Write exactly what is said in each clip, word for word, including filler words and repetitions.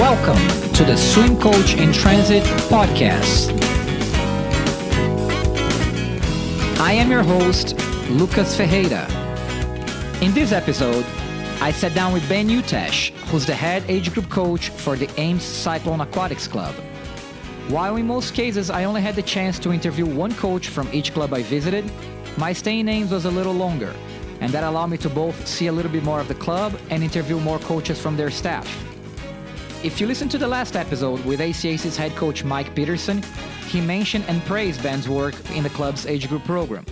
Welcome to the Swim Coach in Transit podcast. I am your host, Lucas Ferreira. In this episode, I sat down with Ben Utesh, who's the head age group coach for the Ames Cyclone Aquatics Club. While in most cases I only had the chance to interview one coach from each club I visited, my stay in Ames was a little longer, and that allowed me to both see a little bit more of the club and interview more coaches from their staff. If you listen to the last episode with A C A C's head coach Mike Peterson, he mentioned and praised Ben's work in the club's age group program.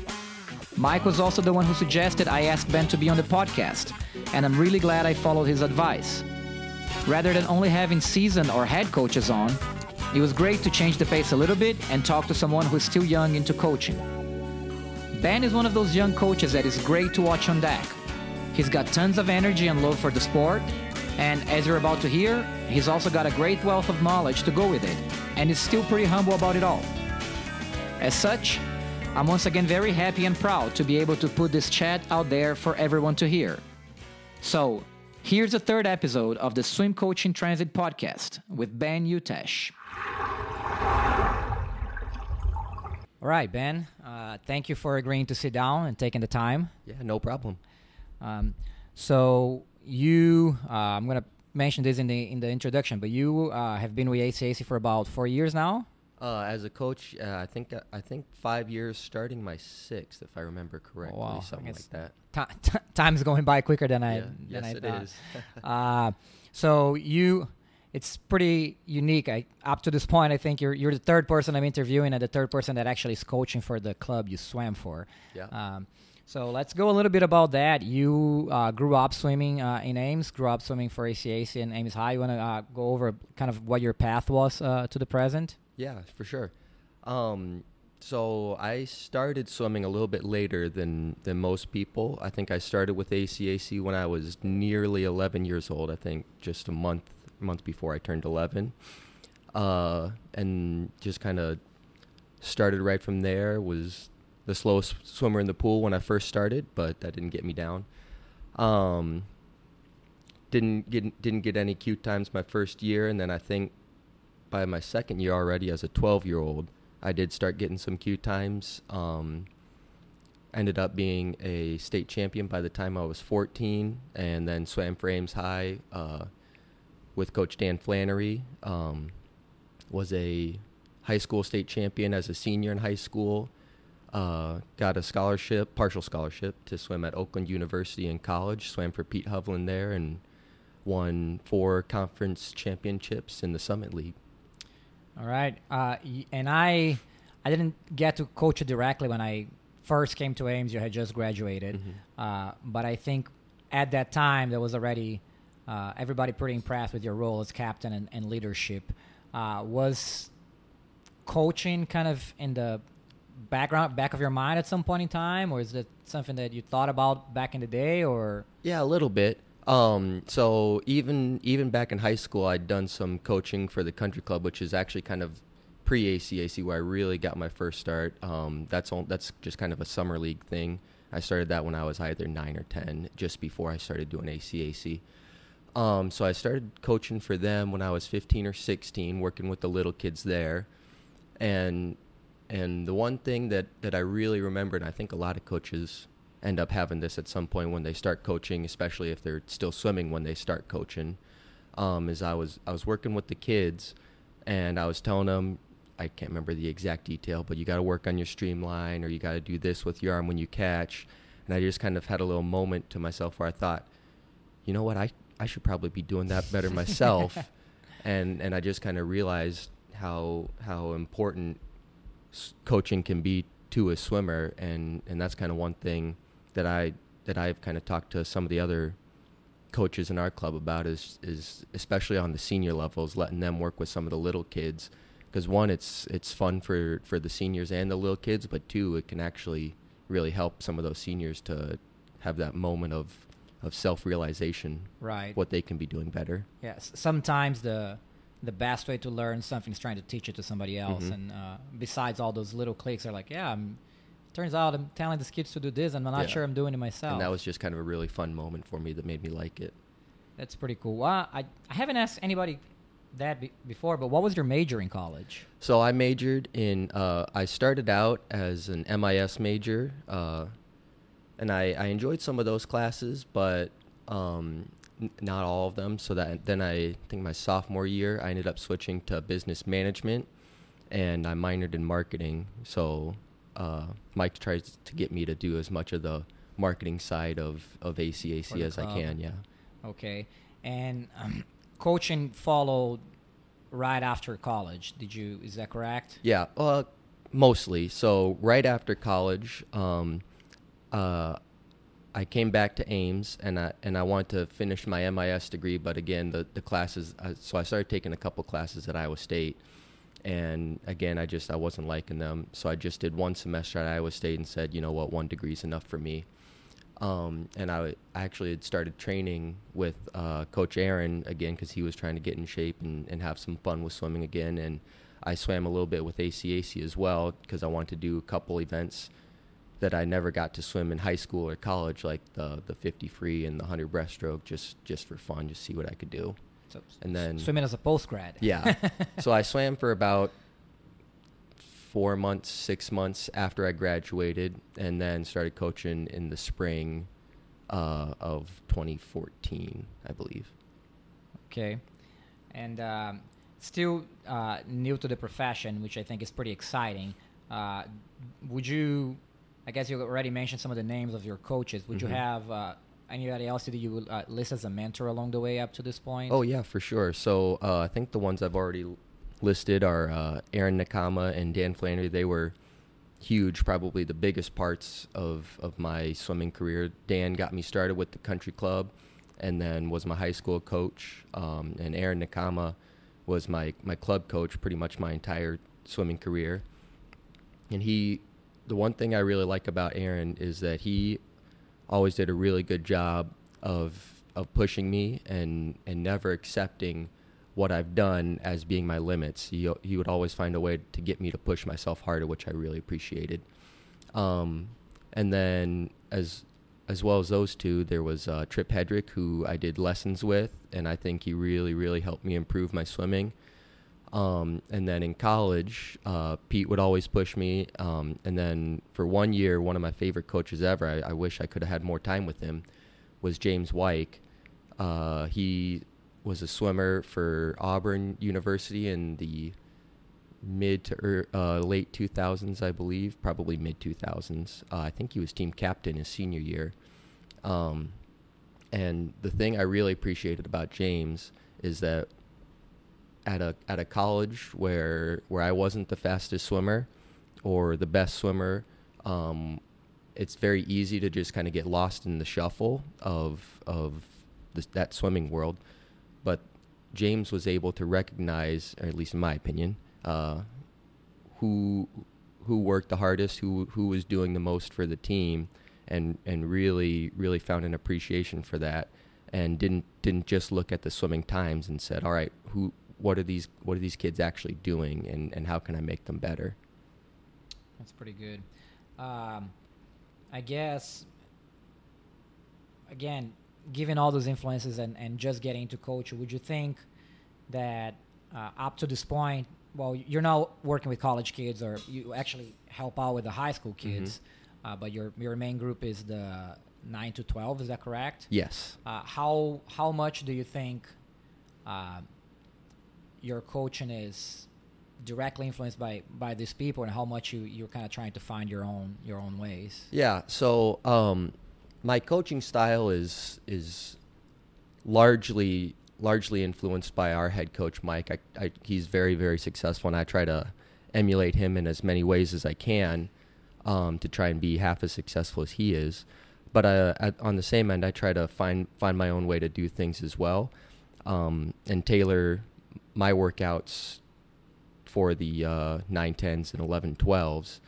Mike was also the one who suggested I ask Ben to be on the podcast, and I'm really glad I followed his advice. Rather than only having seasoned or head coaches on, it was great to change the pace a little bit and talk to someone who's still young into coaching. Ben is one of those young coaches that is great to watch on deck. He's got tons of energy and love for the sport, and as you're about to hear, he's also got a great wealth of knowledge to go with it, and is still pretty humble about it all. As such, I'm once again very happy and proud to be able to put this chat out there for everyone to hear. So, here's the third episode of the Swim Coach in Transit podcast with Ben Utesh. All right, Ben, uh, thank you for agreeing to sit down and taking the time. Yeah, no problem. Um, so you, uh, I'm going to mention this in the in the introduction, but you uh, have been with A C A C for about four years now? Uh, as a coach, uh, I think uh, I think five years, starting my sixth, if I remember correctly, wow. something like that. T- t- time's going by quicker than I yeah. than yes, I thought. Yes, it is. uh, so you, it's pretty unique. I, up to this point, I think you're you're the third person I'm interviewing, and the third person that actually is coaching for the club you swam for. Yeah. Um, so let's go a little bit about that. You uh, grew up swimming uh, in Ames, grew up swimming for A C A C and Ames High. You want to uh, go over kind of what your path was uh, to the present? Yeah, for sure. Um, so I started swimming a little bit later than, than most people. I think I started with A C A C when I was nearly eleven years old. I think just a month month before I turned eleven, uh, and just kind of started right from there. Was the slowest swimmer in the pool when I first started, but that didn't get me down. Um, didn't get didn't get any cute times my first year, and then I think by my second year already as a twelve-year-old, I did start getting some cue times. Um, ended up being a state champion by the time I was fourteen, and then swam for Ames High uh, with Coach Dan Flannery. Um, was a high school state champion as a senior in high school. Uh, got a scholarship, partial scholarship, to swim at Oakland University in college. Swam for Pete Hovland there and won four conference championships in the Summit League. All right, uh, and I I didn't get to coach you directly when I first came to Ames. You had just graduated, mm-hmm. uh, but I think at that time there was already uh, everybody pretty impressed with your role as captain and, and leadership. Uh, was coaching kind of in the background, back of your mind at some point in time, or is that something that you thought about back in the day? Or yeah, a little bit. Um, so even, even back in high school, I'd done some coaching for the country club, which is actually kind of pre-A C A C where I really got my first start. Um, that's all, that's just kind of a summer league thing. I started that when I was either nine or ten, just before I started doing A C A C. Um, so I started coaching for them when I was fifteen or sixteen, working with the little kids there. And, and the one thing that, that I really remember, and I think a lot of coaches end up having this at some point when they start coaching, especially if they're still swimming when they start coaching, um, is I was I was working with the kids, and I was telling them, I can't remember the exact detail, but you got to work on your streamline, or you got to do this with your arm when you catch. And I just kind of had a little moment to myself where I thought, you know what, I, I should probably be doing that better myself. and and I just kind of realized how how important coaching can be to a swimmer, and, and that's kind of one thing that I that I've kind of talked to some of the other coaches in our club about is is especially on the senior levels, letting them work with some of the little kids, because one, it's it's fun for, for the seniors and the little kids, but two, it can actually really help some of those seniors to have that moment of of self-realization, right? What they can be doing better. Yes, sometimes the the best way to learn something is trying to teach it to somebody else, mm-hmm. and uh, besides all those little clicks are like, yeah, I'm, turns out I'm telling these kids to do this, and I'm not yeah. sure I'm doing it myself. And that was just kind of a really fun moment for me that made me like it. That's pretty cool. Uh, I I haven't asked anybody that be- before, but what was your major in college? So I majored in, uh, I started out as an M I S major, uh, and I, I enjoyed some of those classes, but um, n- not all of them. So that then I think my sophomore year, I ended up switching to business management, and I minored in marketing. So uh, Mike tries to get me to do as much of the marketing side of, of A C A C as I can, yeah. Okay. And um, coaching followed right after college. Did you, is that correct? Yeah, uh, mostly. So right after college, um, uh, I came back to Ames, and I and I wanted to finish my M I S degree, but again, the, the classes, uh, so I started taking a couple classes at Iowa State, and again, I just, I wasn't liking them. So I just did one semester at Iowa State and said, you know what, one degree is enough for me. Um, and I, w- I actually had started training with uh, Coach Aaron again because he was trying to get in shape and, and have some fun with swimming again. And I swam a little bit with A C A C as well because I wanted to do a couple events that I never got to swim in high school or college, like the the fifty free and the one hundred breaststroke, just, just for fun, just see what I could do. So and then swimming as a post-grad. Yeah. So I swam for about four months, six months after I graduated, and then started coaching in the spring uh, of twenty fourteen, I believe. Okay. And um, still uh, new to the profession, which I think is pretty exciting. Uh, would you, I guess you already mentioned some of the names of your coaches. Would mm-hmm. you have uh, anybody else that you would uh, list as a mentor along the way up to this point? Oh, yeah, for sure. So uh, I think the ones I've already listed are uh, Aaron Nakama and Dan Flannery. They were huge, probably the biggest parts of, of my swimming career. Dan got me started with the country club and then was my high school coach. Um, and Aaron Nakama was my, my club coach pretty much my entire swimming career. And he, the one thing I really like about Aaron is that he always did a really good job of of pushing me and, and never accepting what I've done as being my limits. He, he would always find a way to get me to push myself harder, which I really appreciated. Um, and then as as well as those two, there was uh, Trip Hedrick, who I did lessons with, and I think he really, really helped me improve my swimming. Um, and then in college, uh, Pete would always push me. Um, and then for one year, one of my favorite coaches ever, I, I wish I could have had more time with him, was James Weick. Uh, he... was a swimmer for Auburn University in the mid to uh, late two thousands, I believe, probably mid two thousands. Uh, I think he was team captain his senior year. Um, and the thing I really appreciated about James is that at a at a college where where I wasn't the fastest swimmer or the best swimmer, um, it's very easy to just kind of get lost in the shuffle of of this, that swimming world. But James was able to recognize, or at least in my opinion, uh, who who worked the hardest, who who was doing the most for the team, and, and really really found an appreciation for that, and didn't didn't just look at the swimming times and said, all right, who what are these what are these kids actually doing, and, and how can I make them better? That's pretty good. Um, I guess again, given all those influences and, and just getting into coaching, would you think that uh, up to this point, well, you're now working with college kids, or you actually help out with the high school kids, mm-hmm. uh, but your your main group is the nine to twelve, is that correct? Yes. Uh, how how much do you think uh, your coaching is directly influenced by, by these people, and how much you, you're kind of trying to find your own your own ways? Yeah, so... Um my coaching style is is largely largely influenced by our head coach, Mike. I, I, he's very, very successful, and I try to emulate him in as many ways as I can um, to try and be half as successful as he is. But uh, at, on the same end, I try to find find my own way to do things as well, um, and tailor my workouts for the uh, nine tens and eleven twelves.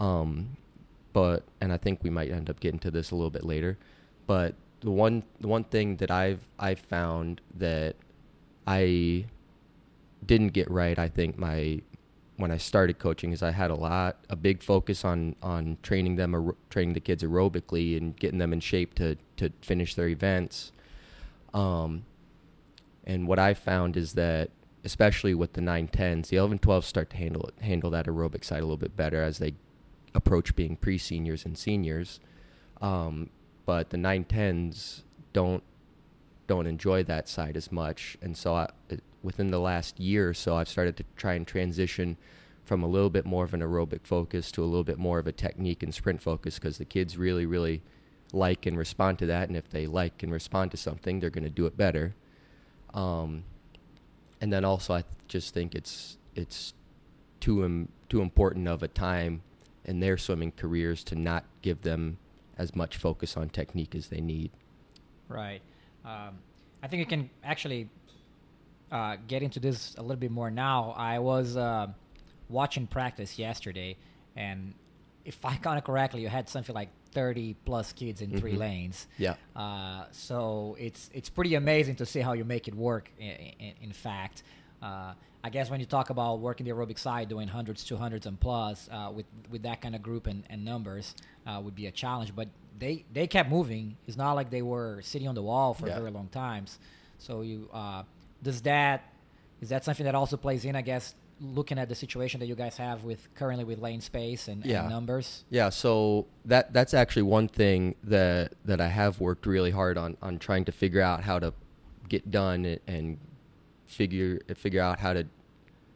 Um, But and I think we might end up getting to this a little bit later. But the one the one thing that I've I've found that I didn't get right, I think my when I started coaching, is I had a lot a big focus on on training them or training the kids aerobically and getting them in shape to to finish their events. Um, and what I found is that especially with the nine tens, the eleven twelves start to handle it, handle that aerobic side a little bit better as they approach being pre-seniors and seniors. Um, but the nine tens don't don't enjoy that side as much. And so I, within the last year or so, I've started to try and transition from a little bit more of an aerobic focus to a little bit more of a technique and sprint focus, because the kids really, really like and respond to that. And if they like and respond to something, they're going to do it better. Um, and then also, I th- just think it's it's too im- too important of a time in their swimming careers to not give them as much focus on technique as they need. Right. Um, I think you can actually uh, get into this a little bit more now. I was uh, watching practice yesterday, and if I counted correctly, you had something like thirty plus kids in mm-hmm. three lanes. Yeah. Uh, so it's it's pretty amazing to see how you make it work. In, in, in fact, uh, I guess when you talk about working the aerobic side, doing hundreds, two hundreds, and plus uh, with with that kind of group and, and numbers uh, would be a challenge. But they they kept moving. It's not like they were sitting on the wall for yeah. very long times. So you uh, does that is that something that also plays in? I guess looking at the situation that you guys have with currently with lane space and, yeah. and numbers? Yeah, so that that's actually one thing that that I have worked really hard on on trying to figure out how to get done and figure figure out how to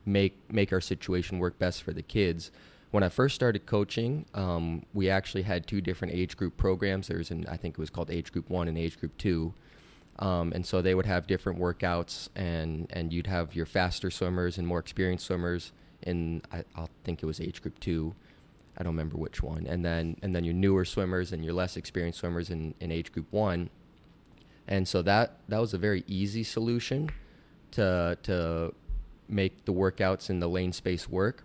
make make our situation work best for the kids. When I first started coaching, um, we actually had two different age group programs. There was an, I think it was called age group one and age group two. Um, and so they would have different workouts, and, and you'd have your faster swimmers and more experienced swimmers in, I, I think it was age group two. I don't remember which one. And then and then your newer swimmers and your less experienced swimmers in, in age group one. And so that, that was a very easy solution to to make the workouts in the lane space work.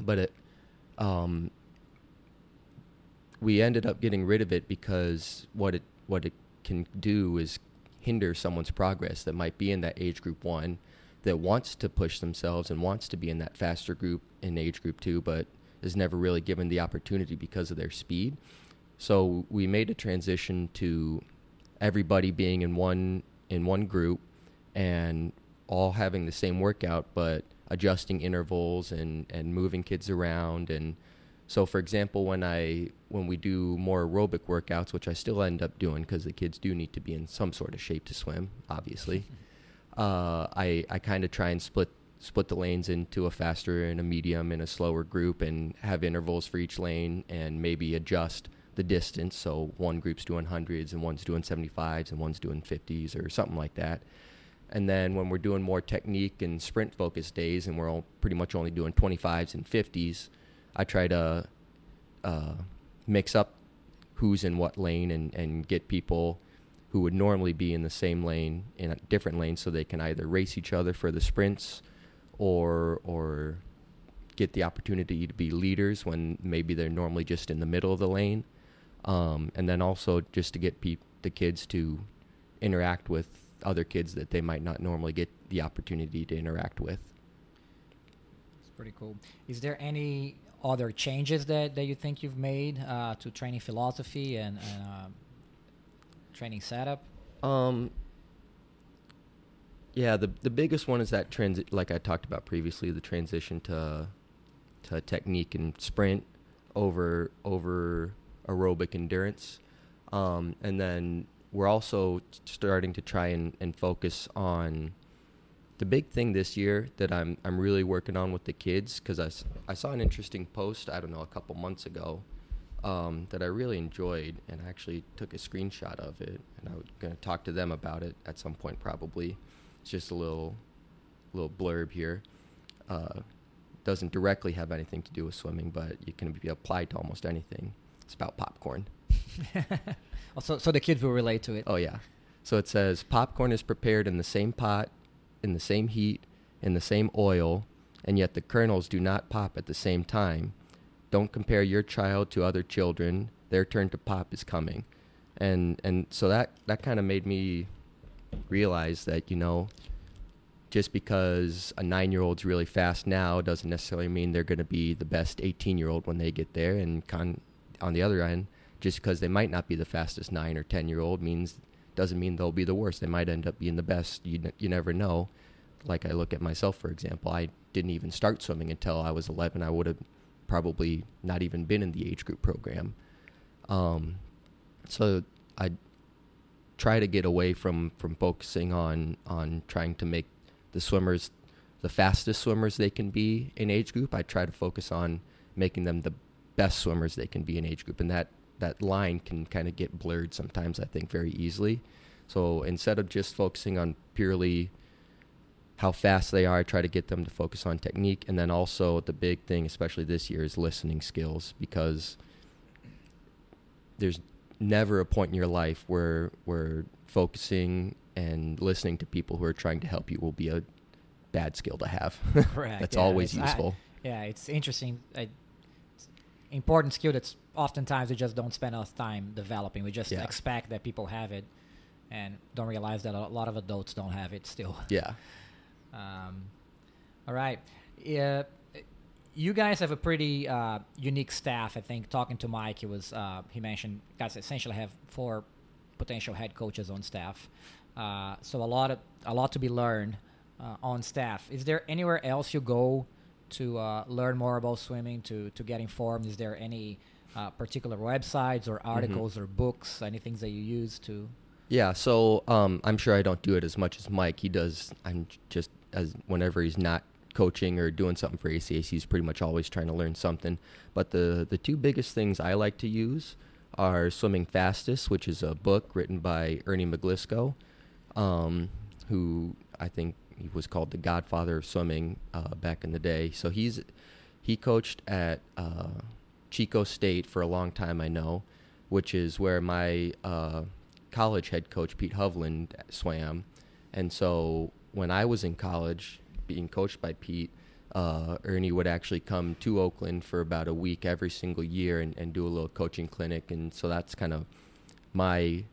But it, um, we ended up getting rid of it because what it what it can do is hinder someone's progress that might be in that age group one that wants to push themselves and wants to be in that faster group in age group two, but is never really given the opportunity because of their speed. So we made a transition to everybody being in one in one group and all having the same workout, but adjusting intervals and, and moving kids around. And so, for example, when I when we do more aerobic workouts, which I still end up doing because the kids do need to be in some sort of shape to swim, obviously, uh, I I kind of try and split split the lanes into a faster and a medium and a slower group, and have intervals for each lane, and maybe adjust the distance. So one group's doing hundreds, and one's doing seventy-fives, and one's doing fifties, or something like that. And then when we're doing more technique and sprint focused days, and we're all pretty much only doing twenty-fives and fifties. I try to uh, mix up who's in what lane and, and get people who would normally be in the same lane in a different lane, so they can either race each other for the sprints or or get the opportunity to be leaders when maybe they're normally just in the middle of the lane. Um, and then also just to get pe- the kids to interact with other kids that they might not normally get the opportunity to interact with. It's pretty cool. Is there any other changes that, that you think you've made uh, to training philosophy and, and uh, training setup? Um, yeah, the the biggest one is that, transi- like I talked about previously, the transition to to technique and sprint over over aerobic endurance. Um, and then we're also starting to try and, and focus on the big thing this year that I'm I'm really working on with the kids, because I, I saw an interesting post, I don't know, a couple months ago um, that I really enjoyed, and I actually took a screenshot of it, and I was going to talk to them about it at some point probably. It's just a little little blurb here. Uh, doesn't directly have anything to do with swimming, but it can be applied to almost anything. It's about popcorn. so, so the kids will relate to it. Oh, yeah. So it says, popcorn is prepared in the same pot, in the same heat, in the same oil, and yet the kernels do not pop at the same time. Don't compare your child to other children. Their turn to pop is coming. And and so that, that kind of made me realize that, you know, just because a nine-year-old's really fast now doesn't necessarily mean they're going to be the best eighteen-year-old when they get there. And con- on the other end, just because they might not be the fastest nine- or ten-year-old means doesn't mean they'll be the worst. They might end up being the best. You, n- you never know. like I look at myself, for example, I didn't even start swimming until I was eleven. I would have probably not even been in the age group program. Um, so I try to get away from, from focusing on, on trying to make the swimmers the fastest swimmers they can be in age group. I try to focus on making them the best swimmers they can be in age group. And that, that line can kind of get blurred sometimes, I think, very easily. So instead of just focusing on purely how fast they are, I try to get them to focus on technique. And then also the big thing, especially this year, is listening skills, because there's never a point in your life where where focusing and listening to people who are trying to help you will be a bad skill to have. Correct. That's yeah, always useful. I, yeah, it's interesting. I, it's important skill that's oftentimes we just don't spend enough time developing. We just yeah. expect that people have it and don't realize that a lot of adults don't have it still. Yeah. Um, all right. Yeah. You guys have a pretty uh, unique staff. I think talking to Mike, he was uh, he mentioned you guys essentially have four potential head coaches on staff. Uh, so a lot of a lot to be learned uh, on staff. Is there anywhere else you go to uh, learn more about swimming, to to get informed? Is there any uh, particular websites or articles mm-hmm. or books, anything that you use to? Yeah. So um, I'm sure I don't do it as much as Mike. He does. I'm just as whenever he's not coaching or doing something for A C A C, he's pretty much always trying to learn something. But the the two biggest things I like to use are Swimming Fastest, which is a book written by Ernie Maglischo, um, who I think he was called the godfather of swimming uh, back in the day. So he's he coached at uh, Chico State for a long time, I know, which is where my uh, college head coach, Pete Hovland, swam. And so when I was in college, being coached by Pete, uh, Ernie would actually come to Oakland for about a week every single year and, and do a little coaching clinic. And so that's kind of my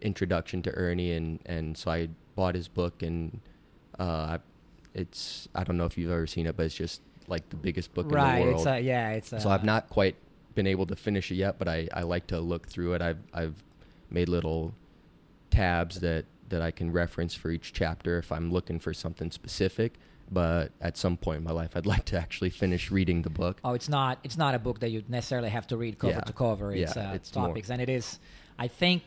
introduction to Ernie. And, and so I bought his book, and uh, it's, I don't know if you've ever seen it, but it's just like the biggest book right, in the world. Right, yeah. It's a, so I've not quite been able to finish it yet, but I, I like to look through it. I've, I've made little tabs that, that I can reference for each chapter if I'm looking for something specific. But at some point in my life, I'd like to actually finish reading the book. Oh, it's not it's not a book that you necessarily have to read cover yeah. to cover. It's, yeah, uh, it's topics. More. And it is, I think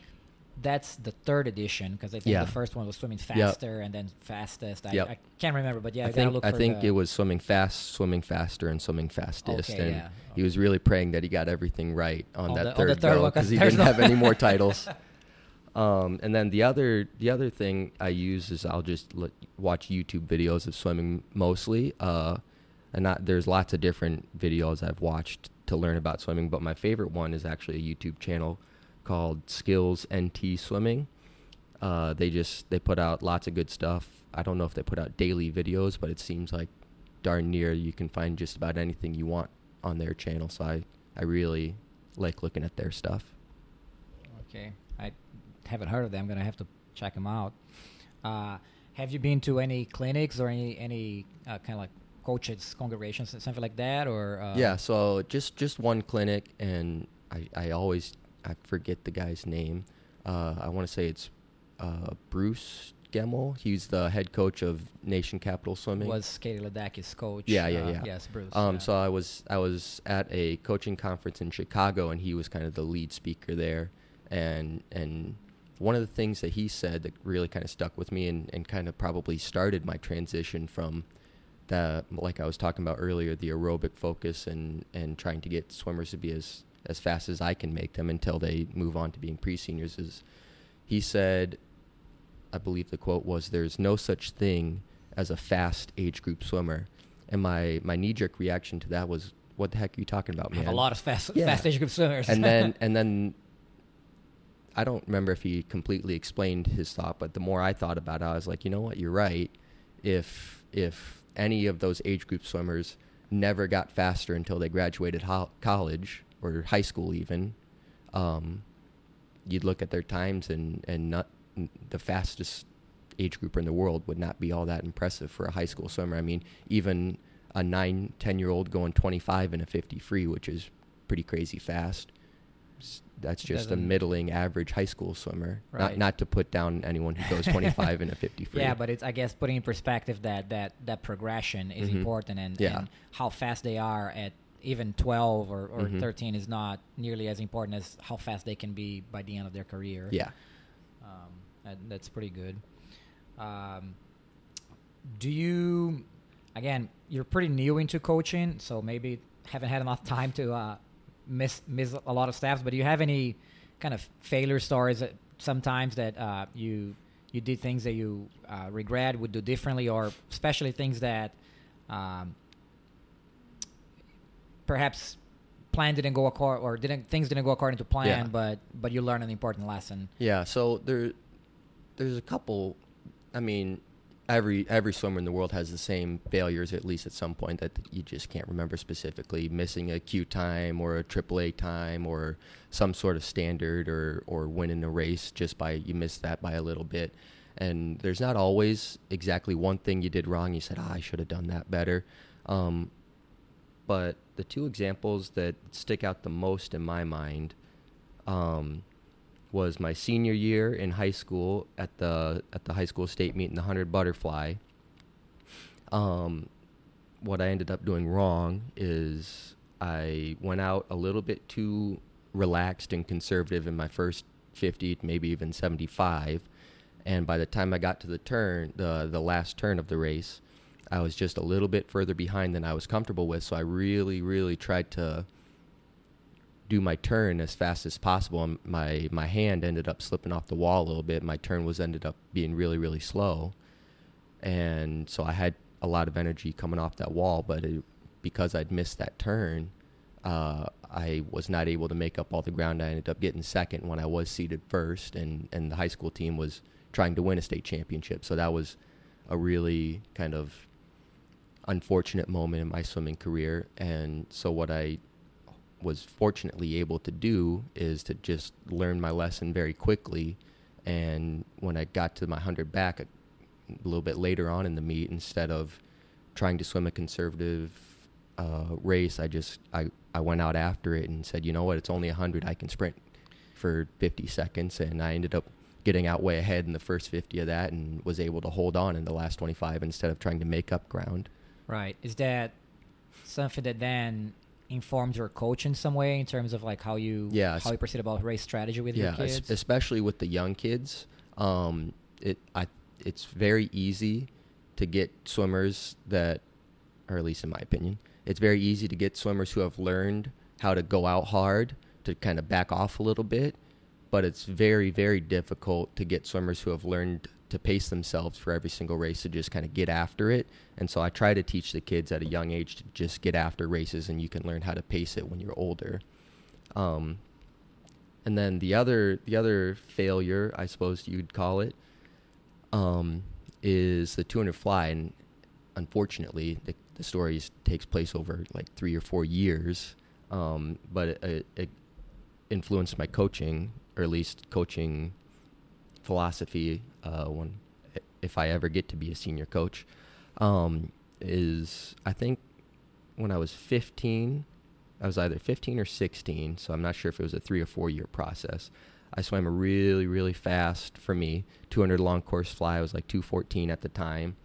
that's the third edition, because I think yeah. the first one was Swimming Faster yep. and then Fastest. I, yep. I can't remember, but yeah, I, I think, look I for think the... it was Swimming Fast, Swimming Faster, and Swimming Fastest. Okay, and yeah. he okay. was really praying that he got everything right on, on that the, third, on the third go, because he didn't no... have any more titles. Um, and then the other the other thing I use is I'll just l- watch YouTube videos of swimming mostly. Uh, and not, there's lots of different videos I've watched to learn about swimming, but my favorite one is actually a YouTube channel called Skills N T Swimming. Uh, they just they put out lots of good stuff. I don't know if they put out daily videos, but it seems like darn near you can find just about anything you want on their channel. So I, I really like looking at their stuff. Okay. I haven't heard of them. I'm gonna have to check them out. Uh, have you been to any clinics or any any uh, kind of like coaches congregations and something like that? Or uh? yeah, so just just one clinic, and I, I always I forget the guy's name. Uh, I want to say it's uh, Bruce Gemmell. He's the head coach of Nation Capital Swimming. Was Katie Ledeck's coach? Yeah, yeah, yeah. Uh, yes, Bruce. Um, yeah. So I was I was at a coaching conference in Chicago, and he was kind of the lead speaker there, and and. One of the things that he said that really kind of stuck with me and, and kind of probably started my transition from the, like I was talking about earlier, the aerobic focus and, and trying to get swimmers to be as, as fast as I can make them until they move on to being pre-seniors, is he said, I believe the quote was, "There's no such thing as a fast age group swimmer." And my, my knee-jerk reaction to that was, what the heck are you talking about, man? I have a lot of fast, yeah. fast age group swimmers. And then and then... I don't remember if he completely explained his thought, but the more I thought about it, I was like, you know what, you're right. If if any of those age group swimmers never got faster until they graduated ho- college or high school even, um, you'd look at their times and, and not the fastest age grouper in the world would not be all that impressive for a high school swimmer. I mean, even a nine, ten-year-old going twenty-five in a fifty free, which is pretty crazy fast. that's just Doesn't. a middling average high school swimmer. Right. Not not to put down anyone who goes twenty-five and a fifty free. Yeah, but it's, I guess, putting in perspective that that, that progression is mm-hmm. important, and, yeah. and how fast they are at even twelve or, or mm-hmm. thirteen is not nearly as important as how fast they can be by the end of their career. Yeah. Um, that, that's pretty good. Um, do you, again, you're pretty new into coaching, so maybe haven't had enough time to uh, miss miss a lot of staffs, but do you have any kind of failure stories that sometimes that uh, you you did things that you uh, regret, would do differently, or especially things that um, perhaps plan didn't go according or didn't things didn't go according to plan, yeah. but but you learned an important lesson? Yeah, so there there's a couple. I mean, every every swimmer in the world has the same failures, at least at some point, that you just can't remember specifically. Missing a Q time or a triple A time or some sort of standard, or, or winning a race just by, you missed that by a little bit. And there's not always exactly one thing you did wrong. You said, oh, I should have done that better. Um, but the two examples that stick out the most in my mind um, was my senior year in high school at the at the high school state meet in the one hundred butterfly. Um, what I ended up doing wrong is I went out a little bit too relaxed and conservative in my first fifty, maybe even seventy-five, and by the time I got to the turn, the the last turn of the race, I was just a little bit further behind than I was comfortable with. So I really, really tried to do my turn as fast as possible, and my my hand ended up slipping off the wall a little bit. My turn was ended up being really, really slow, and so I had a lot of energy coming off that wall, but it, because I'd missed that turn, uh I was not able to make up all the ground. I ended up getting second when I was seated first, and and the high school team was trying to win a state championship. So that was a really kind of unfortunate moment in my swimming career. And so what I was fortunately able to do is to just learn my lesson very quickly, and when I got to my one hundred back a little bit later on in the meet, instead of trying to swim a conservative uh, race, I just I, I went out after it and said, you know what, it's only one hundred, I can sprint for fifty seconds, and I ended up getting out way ahead in the first fifty of that and was able to hold on in the last twenty-five instead of trying to make up ground. Right. Is that something that then informs your coach in some way in terms of like how you yeah, how you proceed about race strategy with yeah, your kids? Es- especially with the young kids, um, it I it's very easy to get swimmers that, or at least in my opinion, it's very easy to get swimmers who have learned how to go out hard to kind of back off a little bit, but it's very, very difficult to get swimmers who have learned to pace themselves for every single race to just kind of get after it. And so I try to teach the kids at a young age to just get after races, and you can learn how to pace it when you're older. Um, and then the other the other failure, I suppose you'd call it, um, is the two hundred fly. And unfortunately, the, the story takes place over like three or four years, um, but it, it, it influenced my coaching, or at least coaching philosophy, uh, when, if I ever get to be a senior coach, um, is I think when I was fifteen, I was either fifteen or sixteen, so I'm not sure if it was a three or four year process. I swam a really, really fast, for me, two hundred long course fly. I was like two fourteen at the time.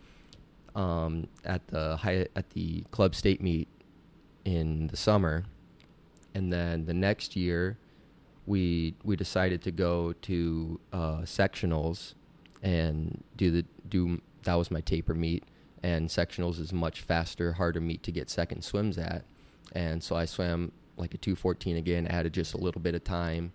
Um, at the high, at the club state meet in the summer, and then the next year, we we decided to go to uh, sectionals and do the do that was my taper meet, and sectionals is much faster, harder meet to get second swims at, and so I swam like a two fourteen again, added just a little bit of time,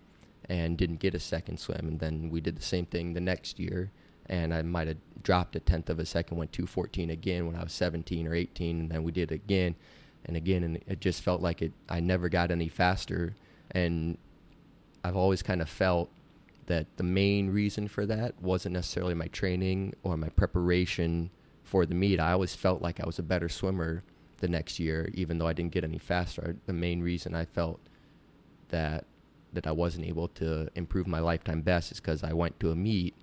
and didn't get a second swim. And then we did the same thing the next year, and I might have dropped a tenth of a second, went two fourteen again when I was seventeen or eighteen, and then we did it again and again, and it just felt like it I never got any faster. And I've always kind of felt that the main reason for that wasn't necessarily my training or my preparation for the meet. I always felt like I was a better swimmer the next year, even though I didn't get any faster. The main reason I felt that that I wasn't able to improve my lifetime best is because I went to a meet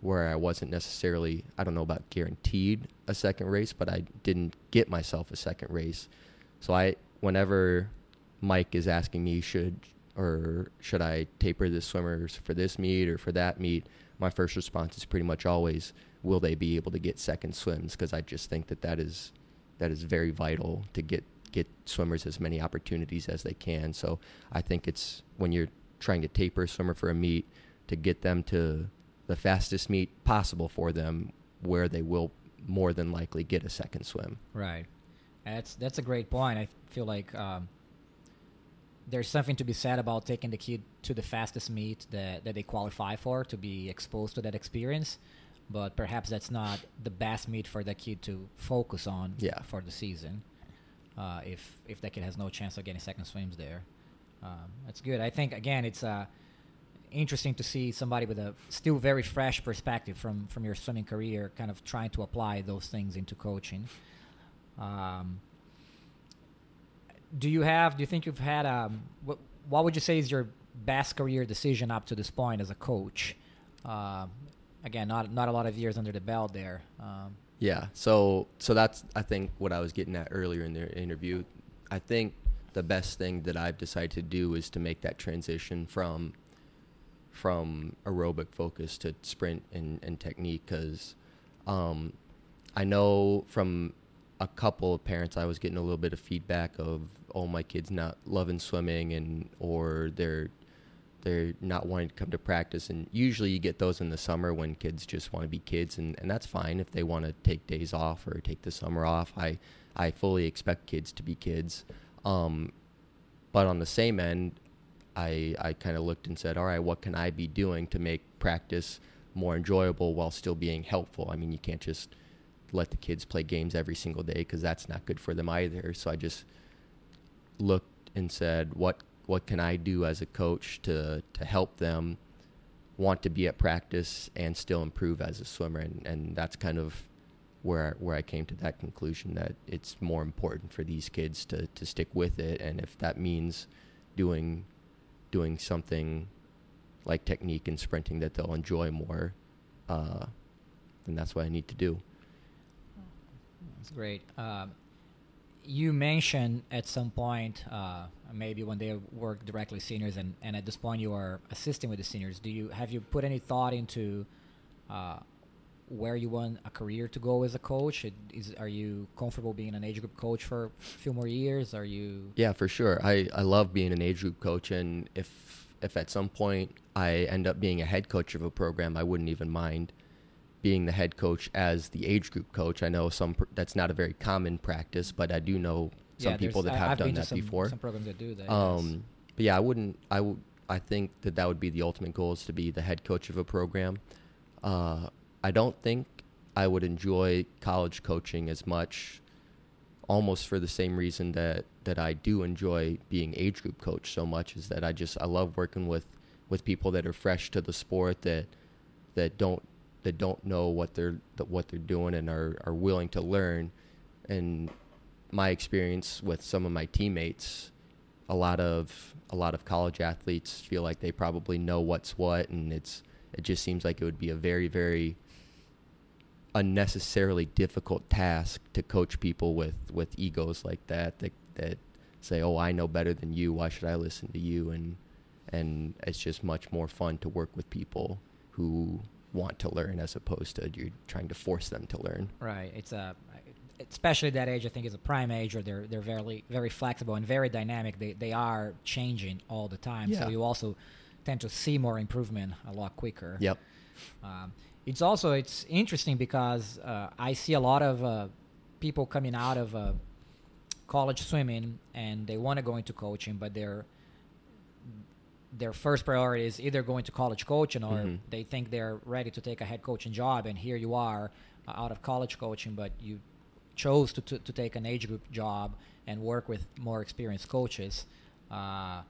where I wasn't necessarily, I don't know about guaranteed a second race, but I didn't get myself a second race. So I, whenever Mike is asking me, should... or should I taper the swimmers for this meet or for that meet, my first response is pretty much always, will they be able to get second swims? Because I just think that that is, that is very vital to get, get swimmers as many opportunities as they can. So I think it's when you're trying to taper a swimmer for a meet to get them to the fastest meet possible for them where they will more than likely get a second swim. Right. That's that's a great point. I feel like um, there's something to be said about taking the kid to the fastest meet that, that they qualify for to be exposed to that experience, but perhaps that's not the best meet for the kid to focus on yeah. for the season uh, if if that kid has no chance of getting second swims there. Um, that's good. I think, again, it's uh, interesting to see somebody with a still very fresh perspective from, from your swimming career kind of trying to apply those things into coaching. Um, do you have, do you think you've had, um, what, what would you say is your best career decision up to this point as a coach? Uh, again, not, not a lot of years under the belt there. Um, yeah. So, so that's, I think what I was getting at earlier in the interview. I think the best thing that I've decided to do is to make that transition from, from aerobic focus to sprint and, and technique. Cause, um, I know from a couple of parents, I was getting a little bit of feedback of, oh, my kid's not loving swimming, and or they're they're not wanting to come to practice. And usually you get those in the summer when kids just want to be kids, and, and that's fine if they want to take days off or take the summer off. I, I fully expect kids to be kids. Um, but on the same end, I, I kind of looked and said, all right, what can I be doing to make practice more enjoyable while still being helpful? I mean, you can't just let the kids play games every single day because that's not good for them either. So I just looked and said, what what can I do as a coach to to help them want to be at practice and still improve as a swimmer? And, and that's kind of where where I came to that conclusion that it's more important for these kids to, to stick with it. And if that means doing doing something like technique and sprinting that they'll enjoy more, uh, then that's what I need to do. That's great. Um, you mentioned at some point, uh, maybe when they work directly seniors, and, and at this point you are assisting with the seniors. Do you have you put any thought into uh, where you want a career to go as a coach? Is are you comfortable being an age group coach for a few more years? Are you? Yeah, for sure. I, I love being an age group coach, and if if at some point I end up being a head coach of a program, I wouldn't even mind being the head coach as the age group coach. I know some pr- that's not a very common practice, but I do know some yeah, people that have I've done that some, before. Some programs that do that. Um, yes. But yeah, I wouldn't. I would. I think that that would be the ultimate goal, is to be the head coach of a program. Uh, I don't think I would enjoy college coaching as much, almost for the same reason that that I do enjoy being age group coach so much. Is that I just I love working with with people that are fresh to the sport, that that don't. that don't know what they're what they're doing and are, are willing to learn. And my experience with some of my teammates, a lot of a lot of college athletes feel like they probably know what's what, and it's it just seems like it would be a very, very unnecessarily difficult task to coach people with, with egos like that, that that say, oh, I know better than you, why should I listen to you? And and it's just much more fun to work with people who want to learn as opposed to you're trying to force them to learn. Right. It's a, especially that age, I think, is a prime age, or they're they're very very flexible and very dynamic. They they are changing all the time. Yeah. So you also tend to see more improvement a lot quicker. Yep. Um, it's also it's interesting because uh, I see a lot of uh, people coming out of uh, college swimming and they want to go into coaching, but they're their first priority is either going to college coaching or mm-hmm. they think they're ready to take a head coaching job. And here you are uh, out of college coaching, but you chose to, to, to take an age group job and work with more experienced coaches. Uh,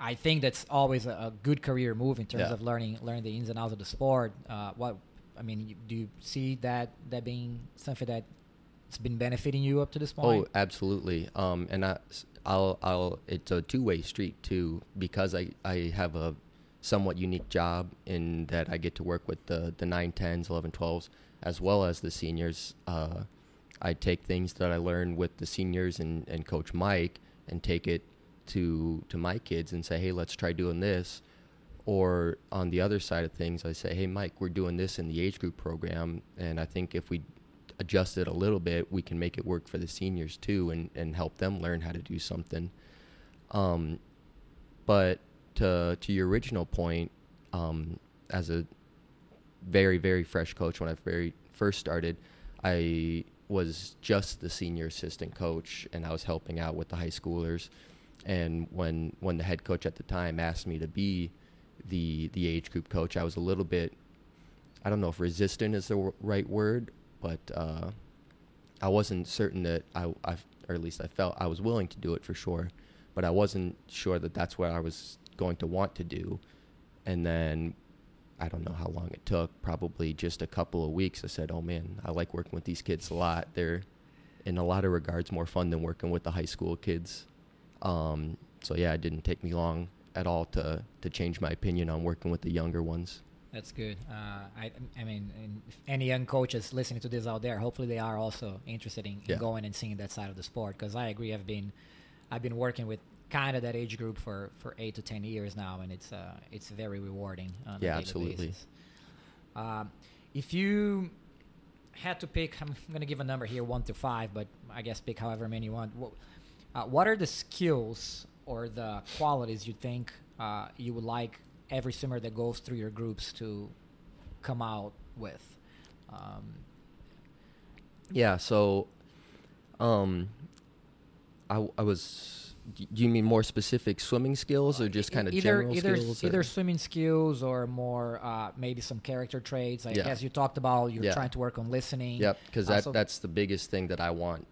I think that's always a, a good career move in terms yeah. of learning, learning the ins and outs of the sport. Uh, what, I mean, do you see that, that being something that it's been benefiting you up to this point? Oh, absolutely. Um, and I, I'll, I'll, it's a two-way street too, because I, I have a somewhat unique job in that I get to work with the, the nine tens, eleven twelves, as well as the seniors. Uh, I take things that I learn with the seniors and, and Coach Mike and take it to to my kids and say, hey, let's try doing this. Or on the other side of things, I say, hey, Mike, we're doing this in the age group program, and I think if we adjust it a little bit, we can make it work for the seniors too, and, and help them learn how to do something. Um, but to to your original point, um, as a very, very fresh coach, when I very first started, I was just the senior assistant coach, and I was helping out with the high schoolers. And when when the head coach at the time asked me to be the the age group coach, I was a little bit, I don't know if resistant is the w- right word, but uh, I wasn't certain that I, I, or at least I felt I was willing to do it for sure, but I wasn't sure that that's what I was going to want to do. And then I don't know how long it took, probably just a couple of weeks. I said, oh man, I like working with these kids a lot. They're in a lot of regards more fun than working with the high school kids. Um, so yeah, it didn't take me long at all to to change my opinion on working with the younger ones. That's good. Uh, I I mean, and if any young coaches listening to this out there, hopefully they are also interested in, in yeah. going and seeing that side of the sport, because I agree. I've been I've been working with kind of that age group for, for eight to ten years now, and it's uh it's very rewarding on yeah, a absolutely. Basis. Um, if you had to pick, I'm gonna give a number here, one to five, but I guess pick however many you want. What, uh, what are the skills or the qualities you think uh, you would like every swimmer that goes through your groups to come out with? Um, yeah, so um, I, I was, do you mean more specific swimming skills or just kind of general either, skills? Either or? Swimming skills or more uh, maybe some character traits. I yeah. guess you talked about you're yeah. trying to work on listening. Yep, because uh, that, so that's the biggest thing that I want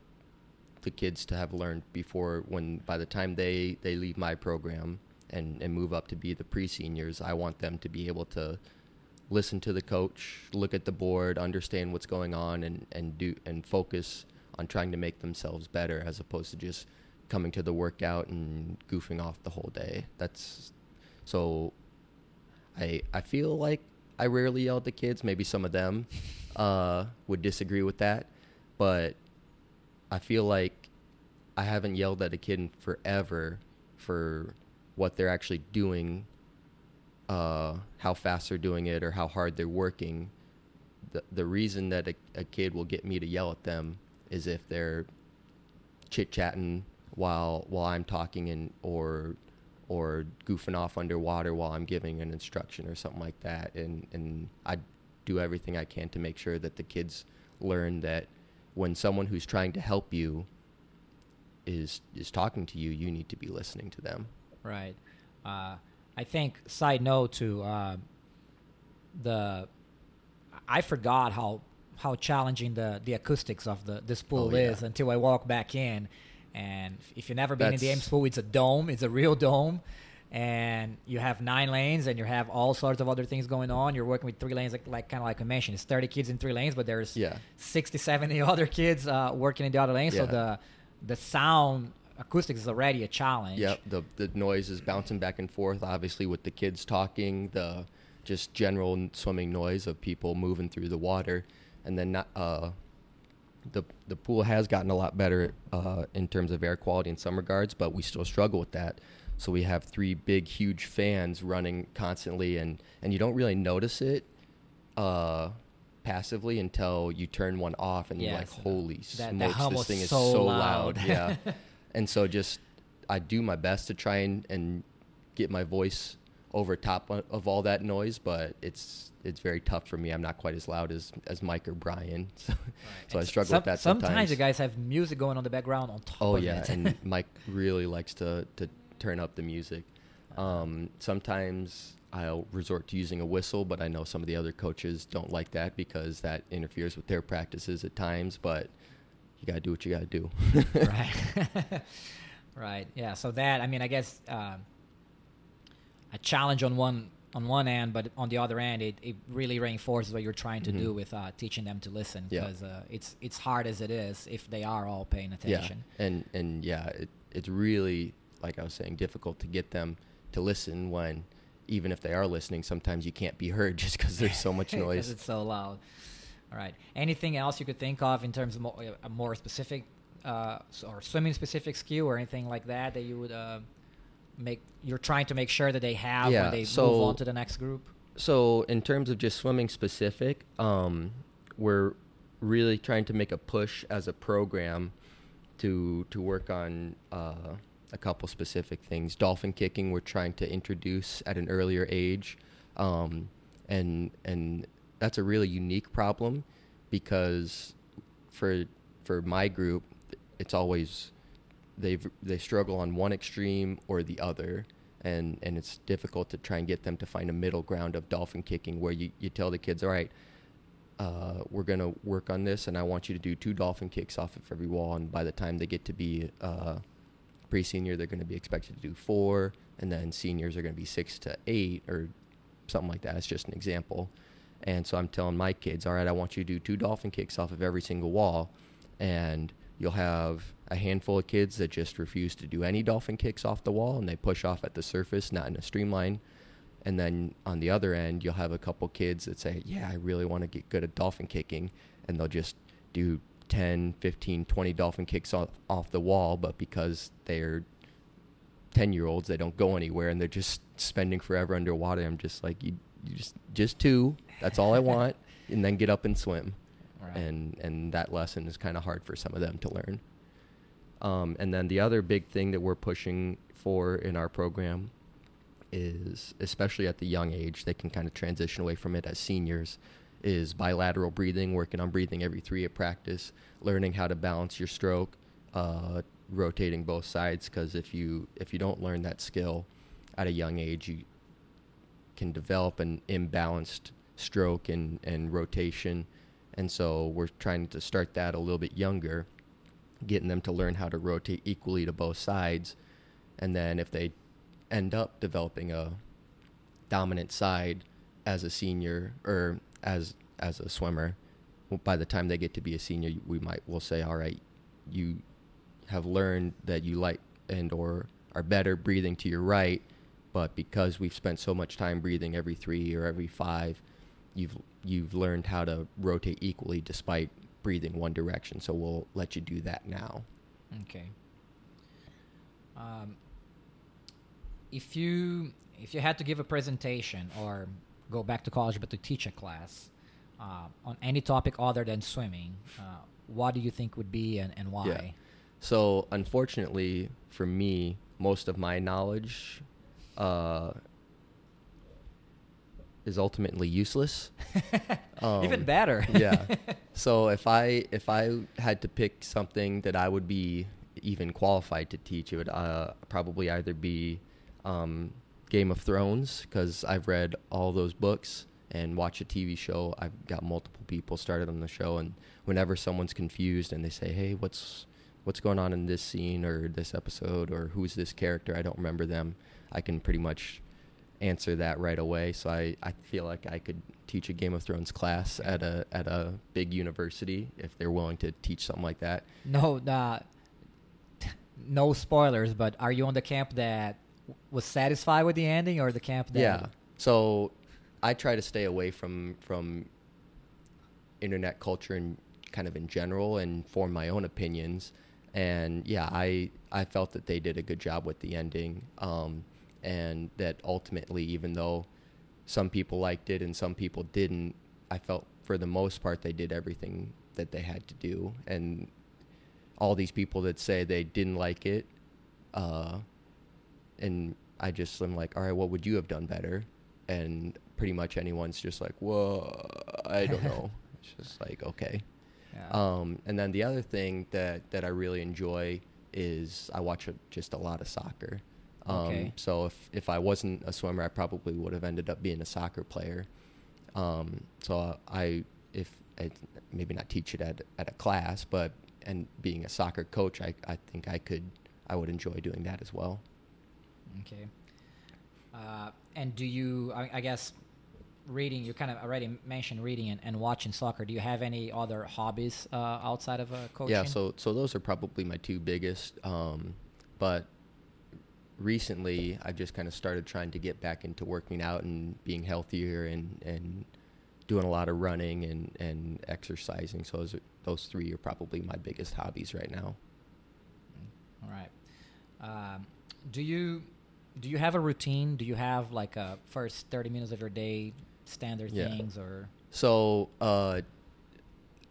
the kids to have learned before, when by the time they they leave my program and and move up to be the pre-seniors, I want them to be able to listen to the coach, look at the board, understand what's going on, and and do and focus on trying to make themselves better, as opposed to just coming to the workout and goofing off the whole day. That's so I I feel like I rarely yell at the kids. Maybe some of them uh would disagree with that, but I feel like I haven't yelled at a kid in forever for what they're actually doing, uh, how fast they're doing it or how hard they're working. The the reason that a, a kid will get me to yell at them is if they're chit-chatting while while I'm talking, and or or goofing off underwater while I'm giving an instruction or something like that. And, and I do everything I can to make sure that the kids learn that when someone who's trying to help you is is talking to you, you need to be listening to them. Right. Uh, I think, side note to uh, the, I forgot how how challenging the, the acoustics of the this pool oh, yeah. is until I walk back in. And if you've never been That's... in the Ames pool, it's a dome. It's a real dome. And you have nine lanes, and you have all sorts of other things going on. You're working with three lanes, like, like kind of like I mentioned, it's thirty kids in three lanes, but there's yeah. sixty, seventy other kids uh, working in the other lane. Yeah. So the the sound acoustics is already a challenge. Yeah, the the noise is bouncing back and forth. Obviously, with the kids talking, the just general swimming noise of people moving through the water, and then not, uh, the the pool has gotten a lot better uh, in terms of air quality in some regards, but we still struggle with that. So we have three big, huge fans running constantly, and, and you don't really notice it uh, passively until you turn one off, and yes, you're like, holy that, smokes, that this thing is so, so loud. loud. Yeah. And so just I do my best to try and, and get my voice over top of all that noise, but it's it's very tough for me. I'm not quite as loud as, as Mike or Brian, so, right. so I struggle some, with that sometimes. Sometimes you guys have music going on in the background on top oh, of yeah. it. Oh, yeah, and Mike really likes to... to turn up the music. Um, sometimes I'll resort to using a whistle, but I know some of the other coaches don't like that because that interferes with their practices at times, but you got to do what you got to do. Right. Right. Yeah. So that, I mean, I guess uh, a challenge on one on one end, but on the other end, it, it really reinforces what you're trying to mm-hmm. do with uh, teaching them to listen, because yeah. uh, it's it's hard as it is if they are all paying attention. Yeah. And, and yeah, it, it's really... like I was saying, difficult to get them to listen when, even if they are listening, sometimes you can't be heard just because there's so much noise. Because it's so loud. All right. Anything else you could think of in terms of mo- a more specific uh, or swimming-specific skill or anything like that that you would uh, make you're trying to make sure that they have yeah, when they so, move on to the next group? So in terms of just swimming specific, um, we're really trying to make a push as a program to to work on uh, a couple specific things. Dolphin kicking, we're trying to introduce at an earlier age, um, and and that's a really unique problem because for for my group, it's always they they struggle on one extreme or the other, and and it's difficult to try and get them to find a middle ground of dolphin kicking where you, you tell the kids, all right, Uh, we're going to work on this, and I want you to do two dolphin kicks off of every wall, and by the time they get to be uh, pre-senior, they're going to be expected to do four, and then seniors are going to be six to eight or something like that. It's just an example. And so I'm telling my kids, all right, I want you to do two dolphin kicks off of every single wall, and you'll have a handful of kids that just refuse to do any dolphin kicks off the wall, and they push off at the surface, not in a streamline. And then on the other end, you'll have a couple kids that say, yeah, I really want to get good at dolphin kicking. And they'll just do ten, fifteen, twenty dolphin kicks off, off the wall. But because they're ten-year-olds, they don't go anywhere, and they're just spending forever underwater. I'm just like, you, you just just two. That's all I want. And then get up and swim. Right. And, and that lesson is kind of hard for some of them to learn. Um, and then the other big thing that we're pushing for in our program is, especially at the young age, they can kind of transition away from it as seniors, is bilateral breathing, working on breathing every three at practice, learning how to balance your stroke, uh, rotating both sides, because if you if you don't learn that skill at a young age, you can develop an imbalanced stroke and, and rotation. And so we're trying to start that a little bit younger, getting them to learn how to rotate equally to both sides. And then if they end up developing a dominant side as a senior or as as a swimmer, by the time they get to be a senior, we might we'll say, all right, you have learned that you like and or are better breathing to your right, but because we've spent so much time breathing every three or every five, you've you've learned how to rotate equally despite breathing one direction, so we'll let you do that now. Okay. um If you if you had to give a presentation or go back to college but to teach a class uh, on any topic other than swimming, uh, what do you think would be and, and why? Yeah. So unfortunately for me, most of my knowledge uh, is ultimately useless. um, Even better. Yeah. So if I if I had to pick something that I would be even qualified to teach, it would uh, probably either be Um, Game of Thrones, because I've read all those books and watched a T V show. I've got multiple people started on the show, and whenever someone's confused and they say, hey, what's what's going on in this scene or this episode or who's this character, I don't remember them, I can pretty much answer that right away. So I, I feel like I could teach a Game of Thrones class at a at a big university if they're willing to teach something like that. No, uh, no spoilers, but are you on the camp that was satisfied with the ending or the camp that yeah so I try to stay away from from internet culture and kind of in general and form my own opinions, and yeah I I felt that they did a good job with the ending, um and that ultimately, even though some people liked it and some people didn't, I felt for the most part they did everything that they had to do. And all these people that say they didn't like it, uh and I just am like, all right, what would you have done better? And pretty much anyone's just like, whoa, I don't know. It's just like, okay. Yeah. Um, and then the other thing that, that I really enjoy is I watch a, just a lot of soccer. Um, okay. So if, if I wasn't a swimmer, I probably would have ended up being a soccer player. Um, so I, if I, maybe not teach it at, at a class, but and being a soccer coach, I, I think I could, I would enjoy doing that as well. Okay. Uh, and do you, I, I guess, reading, you kind of already mentioned reading and, and watching soccer. Do you have any other hobbies uh, outside of uh, coaching? Yeah, so so those are probably my two biggest. Um, but recently, I just kind of started trying to get back into working out and being healthier and, and doing a lot of running and, and exercising. So those, are, those three are probably my biggest hobbies right now. All right. Um, Do you do you have a routine? Do you have like a first thirty minutes of your day standard yeah. things or? So uh,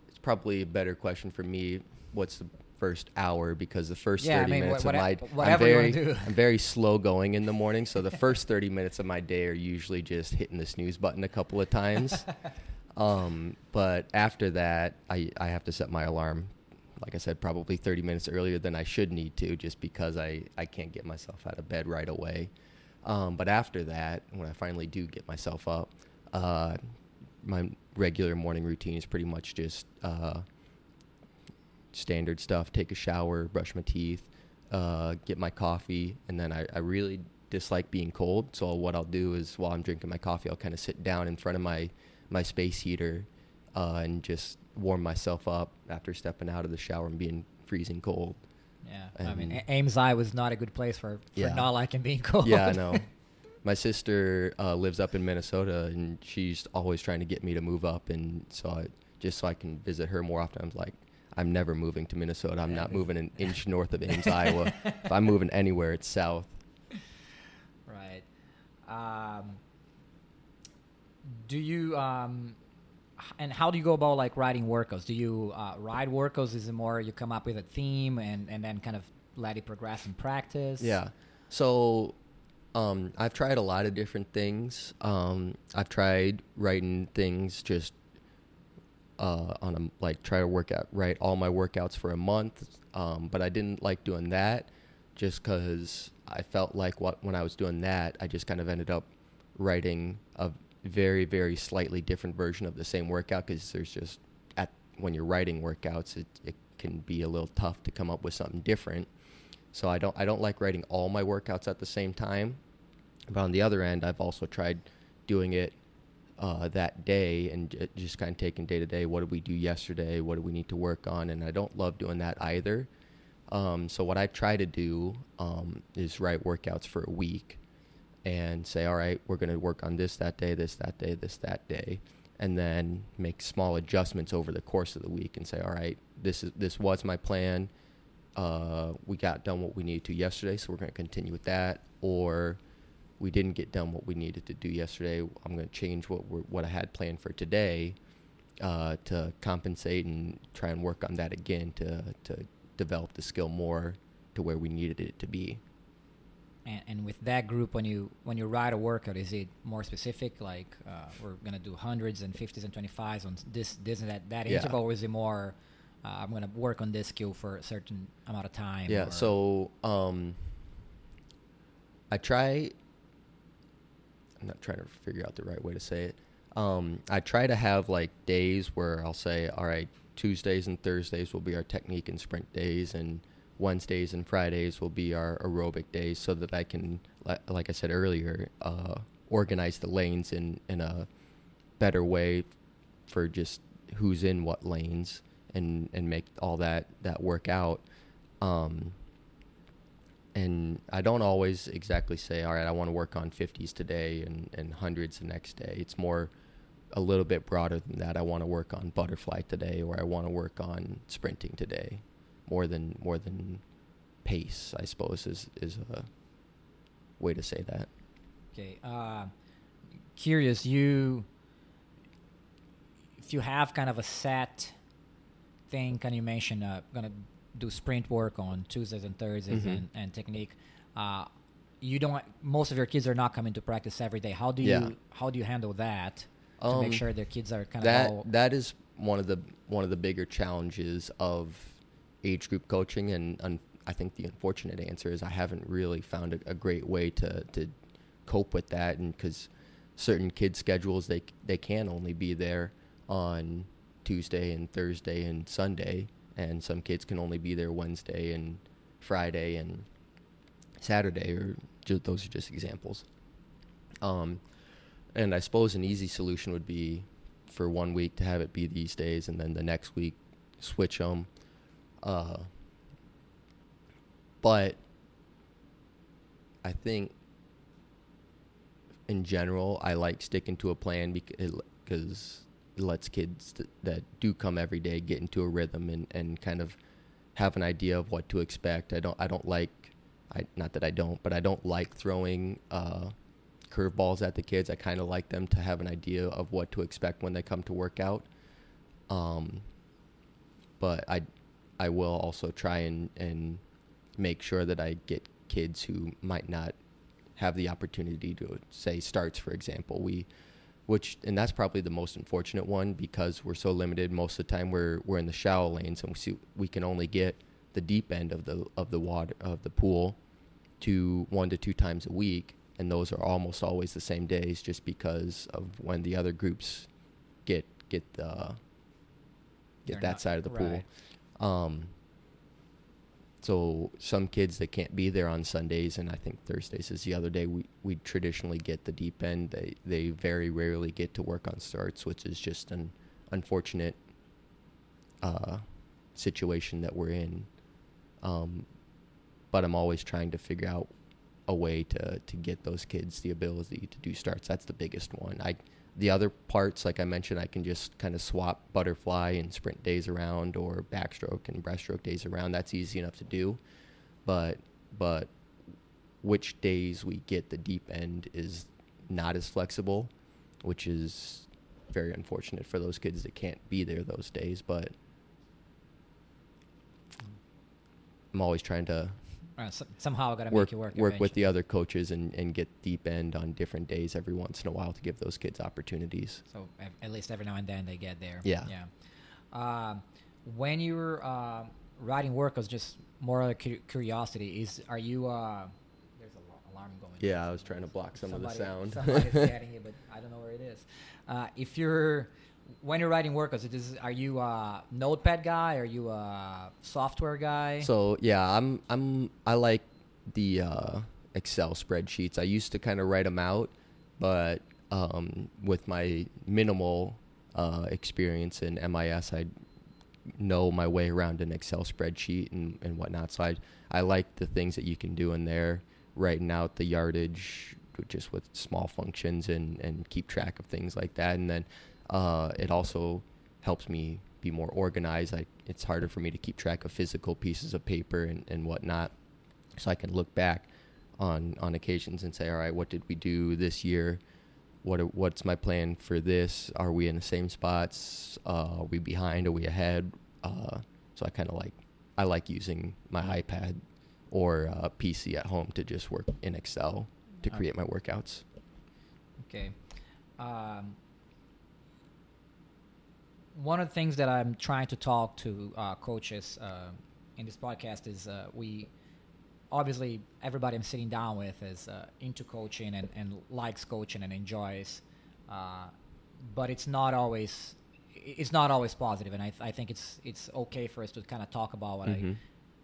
it's probably a better question for me. What's the first hour? Because the first yeah, thirty I mean, minutes what, of what, my whatever I'm very, you wanna do. I'm very slow going in the morning. So the first thirty minutes of my day are usually just hitting the snooze button a couple of times. Um, but after that, I, I have to set my alarm. Like I said, probably thirty minutes earlier than I should need to, just because I, I can't get myself out of bed right away. Um, but after that, when I finally do get myself up, uh, my regular morning routine is pretty much just uh, standard stuff. Take a shower, brush my teeth, uh, get my coffee. And then I, I really dislike being cold. So what I'll do is while I'm drinking my coffee, I'll kind of sit down in front of my, my space heater uh, and just warm myself up after stepping out of the shower and being freezing cold. Yeah, and I mean, Ames High was not a good place for, for yeah. Nolak and being cold. Yeah, I know. My sister uh, lives up in Minnesota, and she's always trying to get me to move up, and so I, just so I can visit her more often. I'm like, I'm never moving to Minnesota. I'm yeah, not moving an inch north of Ames, Iowa. If I'm moving anywhere, it's south. Right. Um, do you... Um, And how do you go about like writing workouts? Do you uh, ride workouts? Is it more you come up with a theme and, and then kind of let it progress in practice? Yeah. So um, I've tried a lot of different things. Um, I've tried writing things just uh, on a like try to work out, write all my workouts for a month. Um, but I didn't like doing that just because I felt like what when I was doing that, I just kind of ended up writing a very, very slightly different version of the same workout, because there's just at when you're writing workouts, it, it can be a little tough to come up with something different. So I don't I don't like writing all my workouts at the same time. But on the other end, I've also tried doing it uh, that day and j- just kind of taking day to day. What did we do yesterday? What do we need to work on? And I don't love doing that either. Um, so what I try to do um, is write workouts for a week and say, all right, we're going to work on this that day, this that day, this that day, and then make small adjustments over the course of the week and say, all right, this is this was my plan. Uh, we got done what we needed to yesterday, so we're going to continue with that. Or we didn't get done what we needed to do yesterday. I'm going to change what we're, what I had planned for today uh, to compensate and try and work on that again to to develop the skill more to where we needed it to be. And, and with that group, when you when you write a workout, is it more specific? Like uh, we're gonna do hundreds and fifties and twenty-fives on this this and that that yeah. interval, or is it more uh, I'm gonna work on this skill for a certain amount of time? Yeah. Or? So um, I try. I'm not trying to figure out the right way to say it. Um, I try to have like days where I'll say, all right, Tuesdays and Thursdays will be our technique and sprint days, and Wednesdays and Fridays will be our aerobic days, so that I can, like I said earlier, uh, organize the lanes in, in a better way for just who's in what lanes and, and make all that, that work out. Um, and I don't always exactly say, all right, I want to work on fifties today and, and hundreds the next day. It's more a little bit broader than that. I want to work on butterfly today, or I want to work on sprinting today. More than more than pace, I suppose, is is a way to say that. Okay. Uh, curious, you if you have kind of a set thing, can you mention uh, gonna do sprint work on Tuesdays and Thursdays mm-hmm. and, and technique? Uh, you don't. Most of your kids are not coming to practice every day. How do yeah. you how do you handle that to um, make sure their kids are kind that, of all that is one of the one of the bigger challenges of age group coaching, and un- I think the unfortunate answer is I haven't really found a, a great way to, to cope with that, and because certain kids' schedules, they they can only be there on Tuesday and Thursday and Sunday, and some kids can only be there Wednesday and Friday and Saturday, or ju- those are just examples. Um, and I suppose an easy solution would be for one week to have it be these days, and then the next week switch them. Uh, but I think in general, I like sticking to a plan because it lets kids th- that do come every day get into a rhythm and, and kind of have an idea of what to expect. I don't, I don't like I not that I don't, but I don't like throwing uh, curveballs at the kids. I kind of like them to have an idea of what to expect when they come to work out. Um, but I, I will also try and, and make sure that I get kids who might not have the opportunity to, say, starts, for example. We, which, and that's probably the most unfortunate one because we're so limited. Most of the time we're we're in the shallow lanes, and we see we can only get the deep end of the of the water of the pool to one to two times a week, and those are almost always the same days just because of when the other groups get get the get They're that not, side of the right. pool. Um, so some kids that can't be there on Sundays, and I think Thursdays is the other day we, we traditionally get the deep end. They they very rarely get to work on starts, which is just an unfortunate uh, situation that we're in. Um, but I'm always trying to figure out a way to, to get those kids the ability to do starts. That's the biggest one. I the other parts, like I mentioned, I can just kind of swap butterfly and sprint days around, or backstroke and breaststroke days around. That's easy enough to do. But but which days we get the deep end is not as flexible, which is very unfortunate for those kids that can't be there those days. But I'm always trying to uh, so, somehow I gotta work, make it work, work with the other coaches and, and get deep end on different days every once in a while to give those kids opportunities. So at least every now and then they get there. Yeah. Yeah. Uh, when you're uh, riding workouts, just more out of curiosity, is are you? Uh, there's an alarm going. Yeah, I was trying to block some somebody, of the sound. Somebody's getting it, but I don't know where it is. Uh, if you're When you're writing workouts, it is, are you a notepad guy? Are you a software guy? So yeah, I'm I'm I like the uh, Excel spreadsheets. I used to kind of write them out, but um, with my minimal uh, experience in M I S, I know my way around an Excel spreadsheet and, and whatnot. So I I like the things that you can do in there, writing out the yardage just with small functions and, and keep track of things like that, and then. Uh, it also helps me be more organized. I, it's harder for me to keep track of physical pieces of paper and, and whatnot. So I can look back on, on occasions and say, all right, what did we do this year? What What's my plan for this? Are we in the same spots? Uh, are we behind? Are we ahead? Uh, so I kind of like, I like using my iPad or uh, P C at home to just work in Excel to create my workouts. Okay. Um One of the things that I'm trying to talk to uh, coaches uh, in this podcast is uh, we obviously everybody I'm sitting down with is uh, into coaching and, and likes coaching and enjoys, uh, but it's not always it's not always positive. And I, th- I think it's it's okay for us to kind of talk about what mm-hmm. I,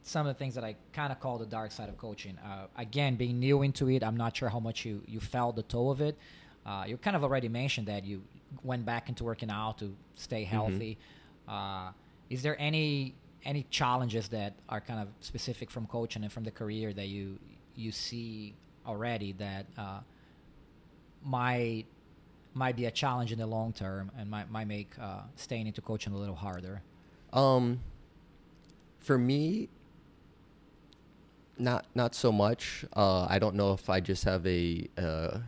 some of the things that I kind of call the dark side of coaching. Uh, again, being new into it, I'm not sure how much you you felt the toe of it. Uh, you kind of already mentioned that you went back into working out to stay healthy. Mm-hmm. Uh, is there any any challenges that are kind of specific from coaching and from the career that you you see already that uh, might might be a challenge in the long term and might might make uh, staying into coaching a little harder? Um, for me, not not so much. Uh, I don't know if I just have a uh,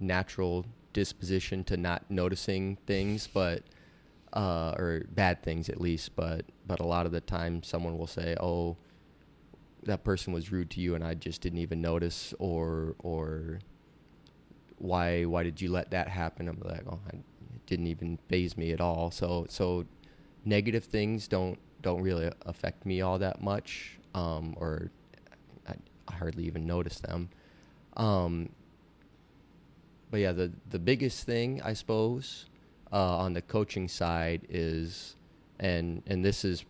natural disposition to not noticing things, but uh or bad things at least, but but a lot of the time someone will say, oh, that person was rude to you and I just didn't even notice, or or why why did you let that happen? I'm like, oh, I, it didn't even faze me at all. So so negative things don't don't really affect me all that much, um or I, I hardly even notice them. um But yeah, the, the biggest thing, I suppose, uh, on the coaching side is, and and this is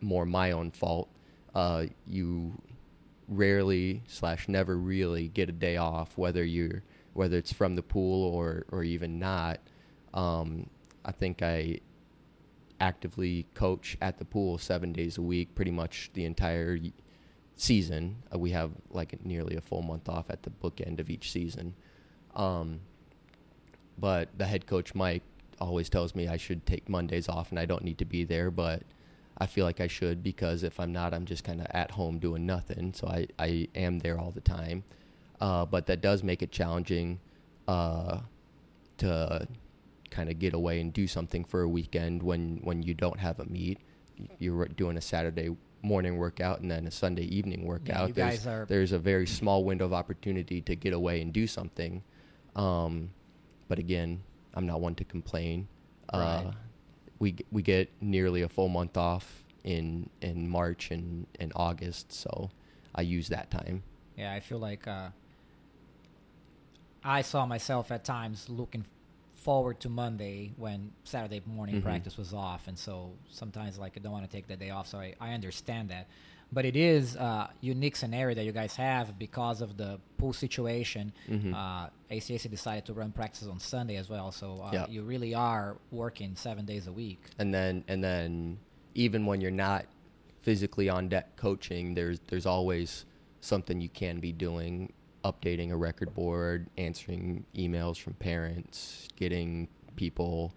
more my own fault, uh, you rarely slash never really get a day off, whether you're whether it's from the pool or, or even not. Um, I think I actively coach at the pool seven days a week, pretty much the entire season. Uh, we have like nearly a full month off at the bookend of each season. Um, but the head coach, Mike, always tells me I should take Mondays off and I don't need to be there. But I feel like I should, because if I'm not, I'm just kind of at home doing nothing. So I, I am there all the time. Uh, but that does make it challenging uh, to kind of get away and do something for a weekend when, when you don't have a meet. You're doing a Saturday morning workout and then a Sunday evening workout. Yeah, there's, are... there's a very small window of opportunity to get away and do something. Um, but again, I'm not one to complain. Uh, right. We we get nearly a full month off in in March and, and August, so I use that time. Yeah, I feel like uh, I saw myself at times looking forward to Monday when Saturday morning mm-hmm. practice was off, and so sometimes like I don't want to take that day off, so I, I understand that. But it is a unique scenario that you guys have because of the pool situation. Mm-hmm. Uh, A C A C decided to run practices on Sunday as well, so uh, yep. you really are working seven days a week. And then, and then, even when you're not physically on deck coaching, there's there's always something you can be doing: updating a record board, answering emails from parents, getting people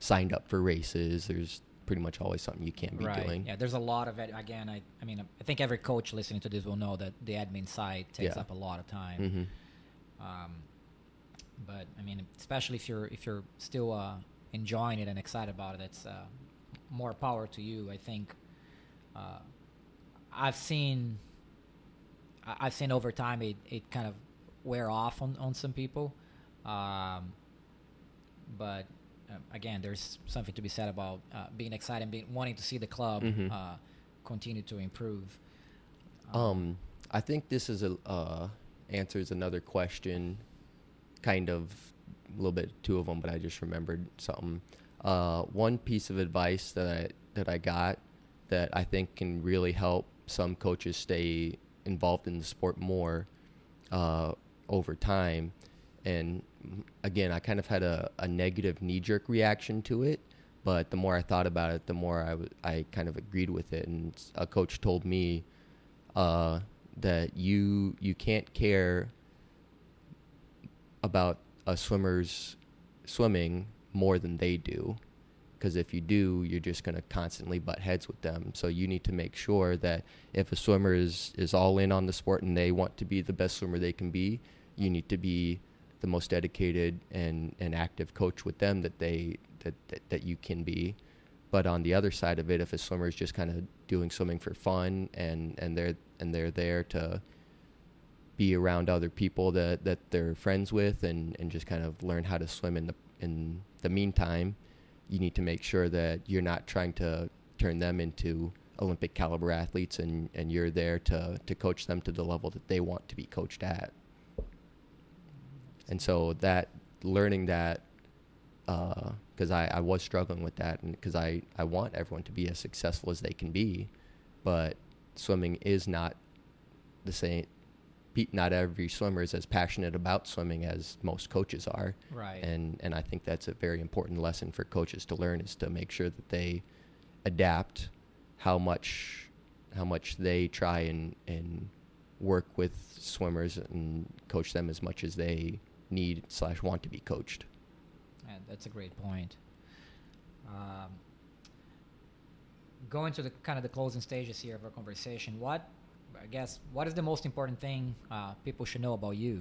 signed up for races. There's pretty much always something you can't be right. doing. Yeah, there's a lot of it. Again, I I mean, I think every coach listening to this will know that the admin side takes yeah. up a lot of time. Mm-hmm. Um, but I mean, especially if you're if you're still uh, enjoying it and excited about it, that's uh, more power to you. I think uh, I've seen I've seen over time it, it kind of wear off on, on some people, um, but. Again, there's something to be said about uh, being excited and being, wanting to see the club mm-hmm. uh, continue to improve. Um, um, I think this is a uh, answers another question, kind of a little bit, two of them, but I just remembered something. Uh, one piece of advice that I, that I got that I think can really help some coaches stay involved in the sport more uh, over time. And again, I kind of had a, a negative knee-jerk reaction to it, but the more I thought about it, the more I, w- I kind of agreed with it. And a coach told me uh, that you you can't care about a swimmer's swimming more than they do, because if you do, you're just going to constantly butt heads with them. So you need to make sure that if a swimmer is, is all in on the sport and they want to be the best swimmer they can be, you need to be the most dedicated and, and active coach with them that they that, that that you can be. But on the other side of it, if a swimmer is just kind of doing swimming for fun and, and they're and they're there to be around other people that, that they're friends with and, and just kind of learn how to swim in the in the meantime, you need to make sure that you're not trying to turn them into Olympic caliber athletes and, and you're there to, to coach them to the level that they want to be coached at. And so that learning that, because uh, I, I was struggling with that, and because I, I want everyone to be as successful as they can be, but swimming is not the same. Not every swimmer is as passionate about swimming as most coaches are. Right. And and I think that's a very important lesson for coaches to learn, is to make sure that they adapt how much how much they try and and. work with swimmers and coach them as much as they need slash want to be coached. Yeah, that's a great point. Um, going to the kind of the closing stages here of our conversation, what, I guess, what is the most important thing uh, people should know about you?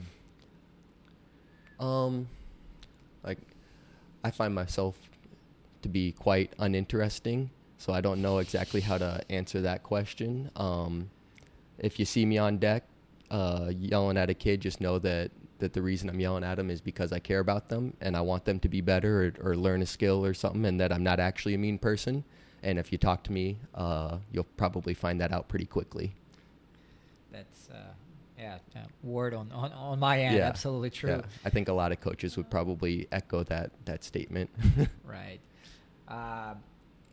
Um, like, I find myself to be quite uninteresting, so I don't know exactly how to answer that question. Um, If you see me on deck uh, yelling at a kid, just know that, that the reason I'm yelling at them is because I care about them and I want them to be better or, or learn a skill or something, and that I'm not actually a mean person. And if you talk to me, uh, you'll probably find that out pretty quickly. That's, uh, yeah, uh, word on, on, on my end, yeah. Absolutely true. Yeah. I think a lot of coaches would probably echo that, that statement. Right. Uh,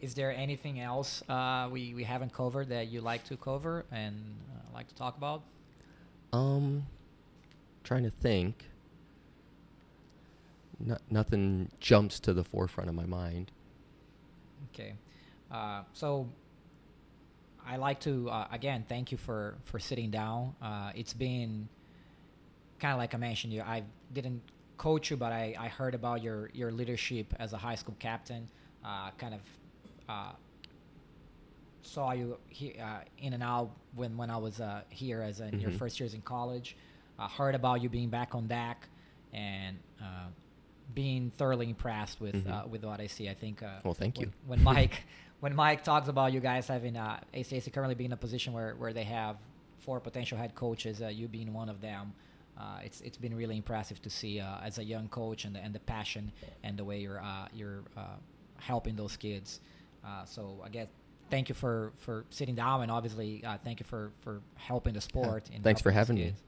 Is there anything else uh, we, we haven't covered that you like to cover and uh, like to talk about? Um, trying to think. No, nothing jumps to the forefront of my mind. Okay. Uh, so I like to, uh, again, thank you for, for sitting down. Uh, it's been kind of like I mentioned, you. I didn't coach you, but I, I heard about your, your leadership as a high school captain, uh, kind of Uh, saw you he, uh, in and out when, when I was uh, here as in mm-hmm. your first years in college. I heard about you being back on deck and uh, being thoroughly impressed with mm-hmm. uh, with what I see. I think. Uh, well, thank when, you. When Mike when Mike talks about you guys having uh, A C A C currently being in a position where, where they have four potential head coaches, uh, you being one of them. Uh, it's it's been really impressive to see uh, as a young coach and the, and the passion and the way you're uh, you're uh, helping those kids. Uh, so I guess thank you for, for sitting down and obviously uh, thank you for, for helping the sport. Yeah. And thanks for having kids.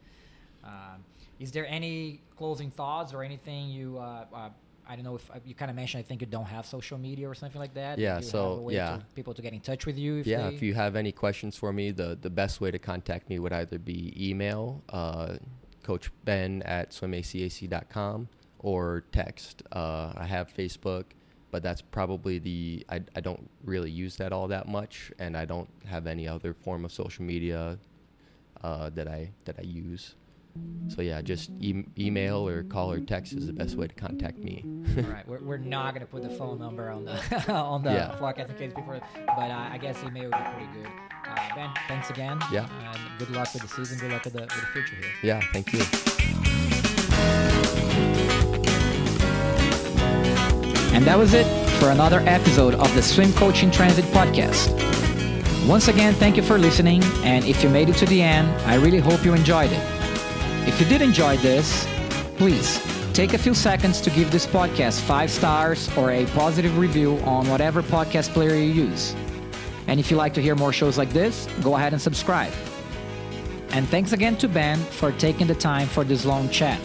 me. Um, is there any closing thoughts or anything you? Uh, uh, I don't know if you kind of mentioned. I think you don't have social media or something like that. Yeah. You so have a way yeah, to people to get in touch with you. If yeah. They, if you have any questions for me, the the best way to contact me would either be email. Uh, Coach Ben at swim a c a c dot com or text. Uh, I have Facebook, but that's probably the, I, I don't really use that all that much, and I don't have any other form of social media uh, that I that I use. So yeah, just e- email or call or text is the best way to contact me. All right, we're, we're not gonna put the phone number on the on the yeah. podcast in case people, but uh, I guess email would be pretty good. Uh, Ben, thanks again. Yeah. And good luck with the season. Good luck with the, with the future here. Yeah, thank you. And that was it for another episode of the Swim Coach in Transit podcast. Once again, thank you for listening. And if you made it to the end, I really hope you enjoyed it. If you did enjoy this, please take a few seconds to give this podcast five stars or a positive review on whatever podcast player you use. And if you'd like to hear more shows like this, go ahead and subscribe. And thanks again to Ben for taking the time for this long chat.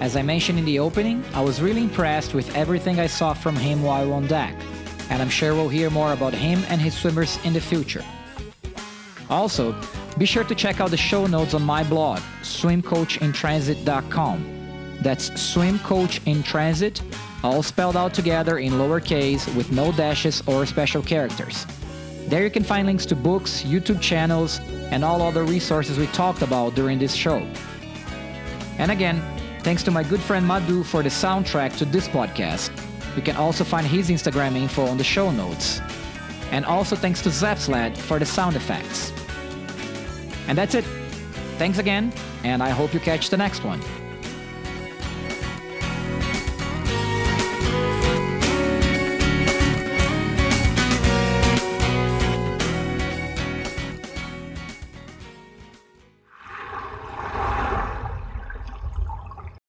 As I mentioned in the opening, I was really impressed with everything I saw from him while on deck, and I'm sure we'll hear more about him and his swimmers in the future. Also, be sure to check out the show notes on my blog, swim coach in transit dot com. That's swim coach in transit, all spelled out together in lowercase with no dashes or special characters. There you can find links to books, YouTube channels, and all other resources we talked about during this show. And again, thanks to my good friend Madhu for the soundtrack to this podcast. You can also find his Instagram info on the show notes. And also thanks to Zapslad for the sound effects. And that's it. Thanks again, and I hope you catch the next one.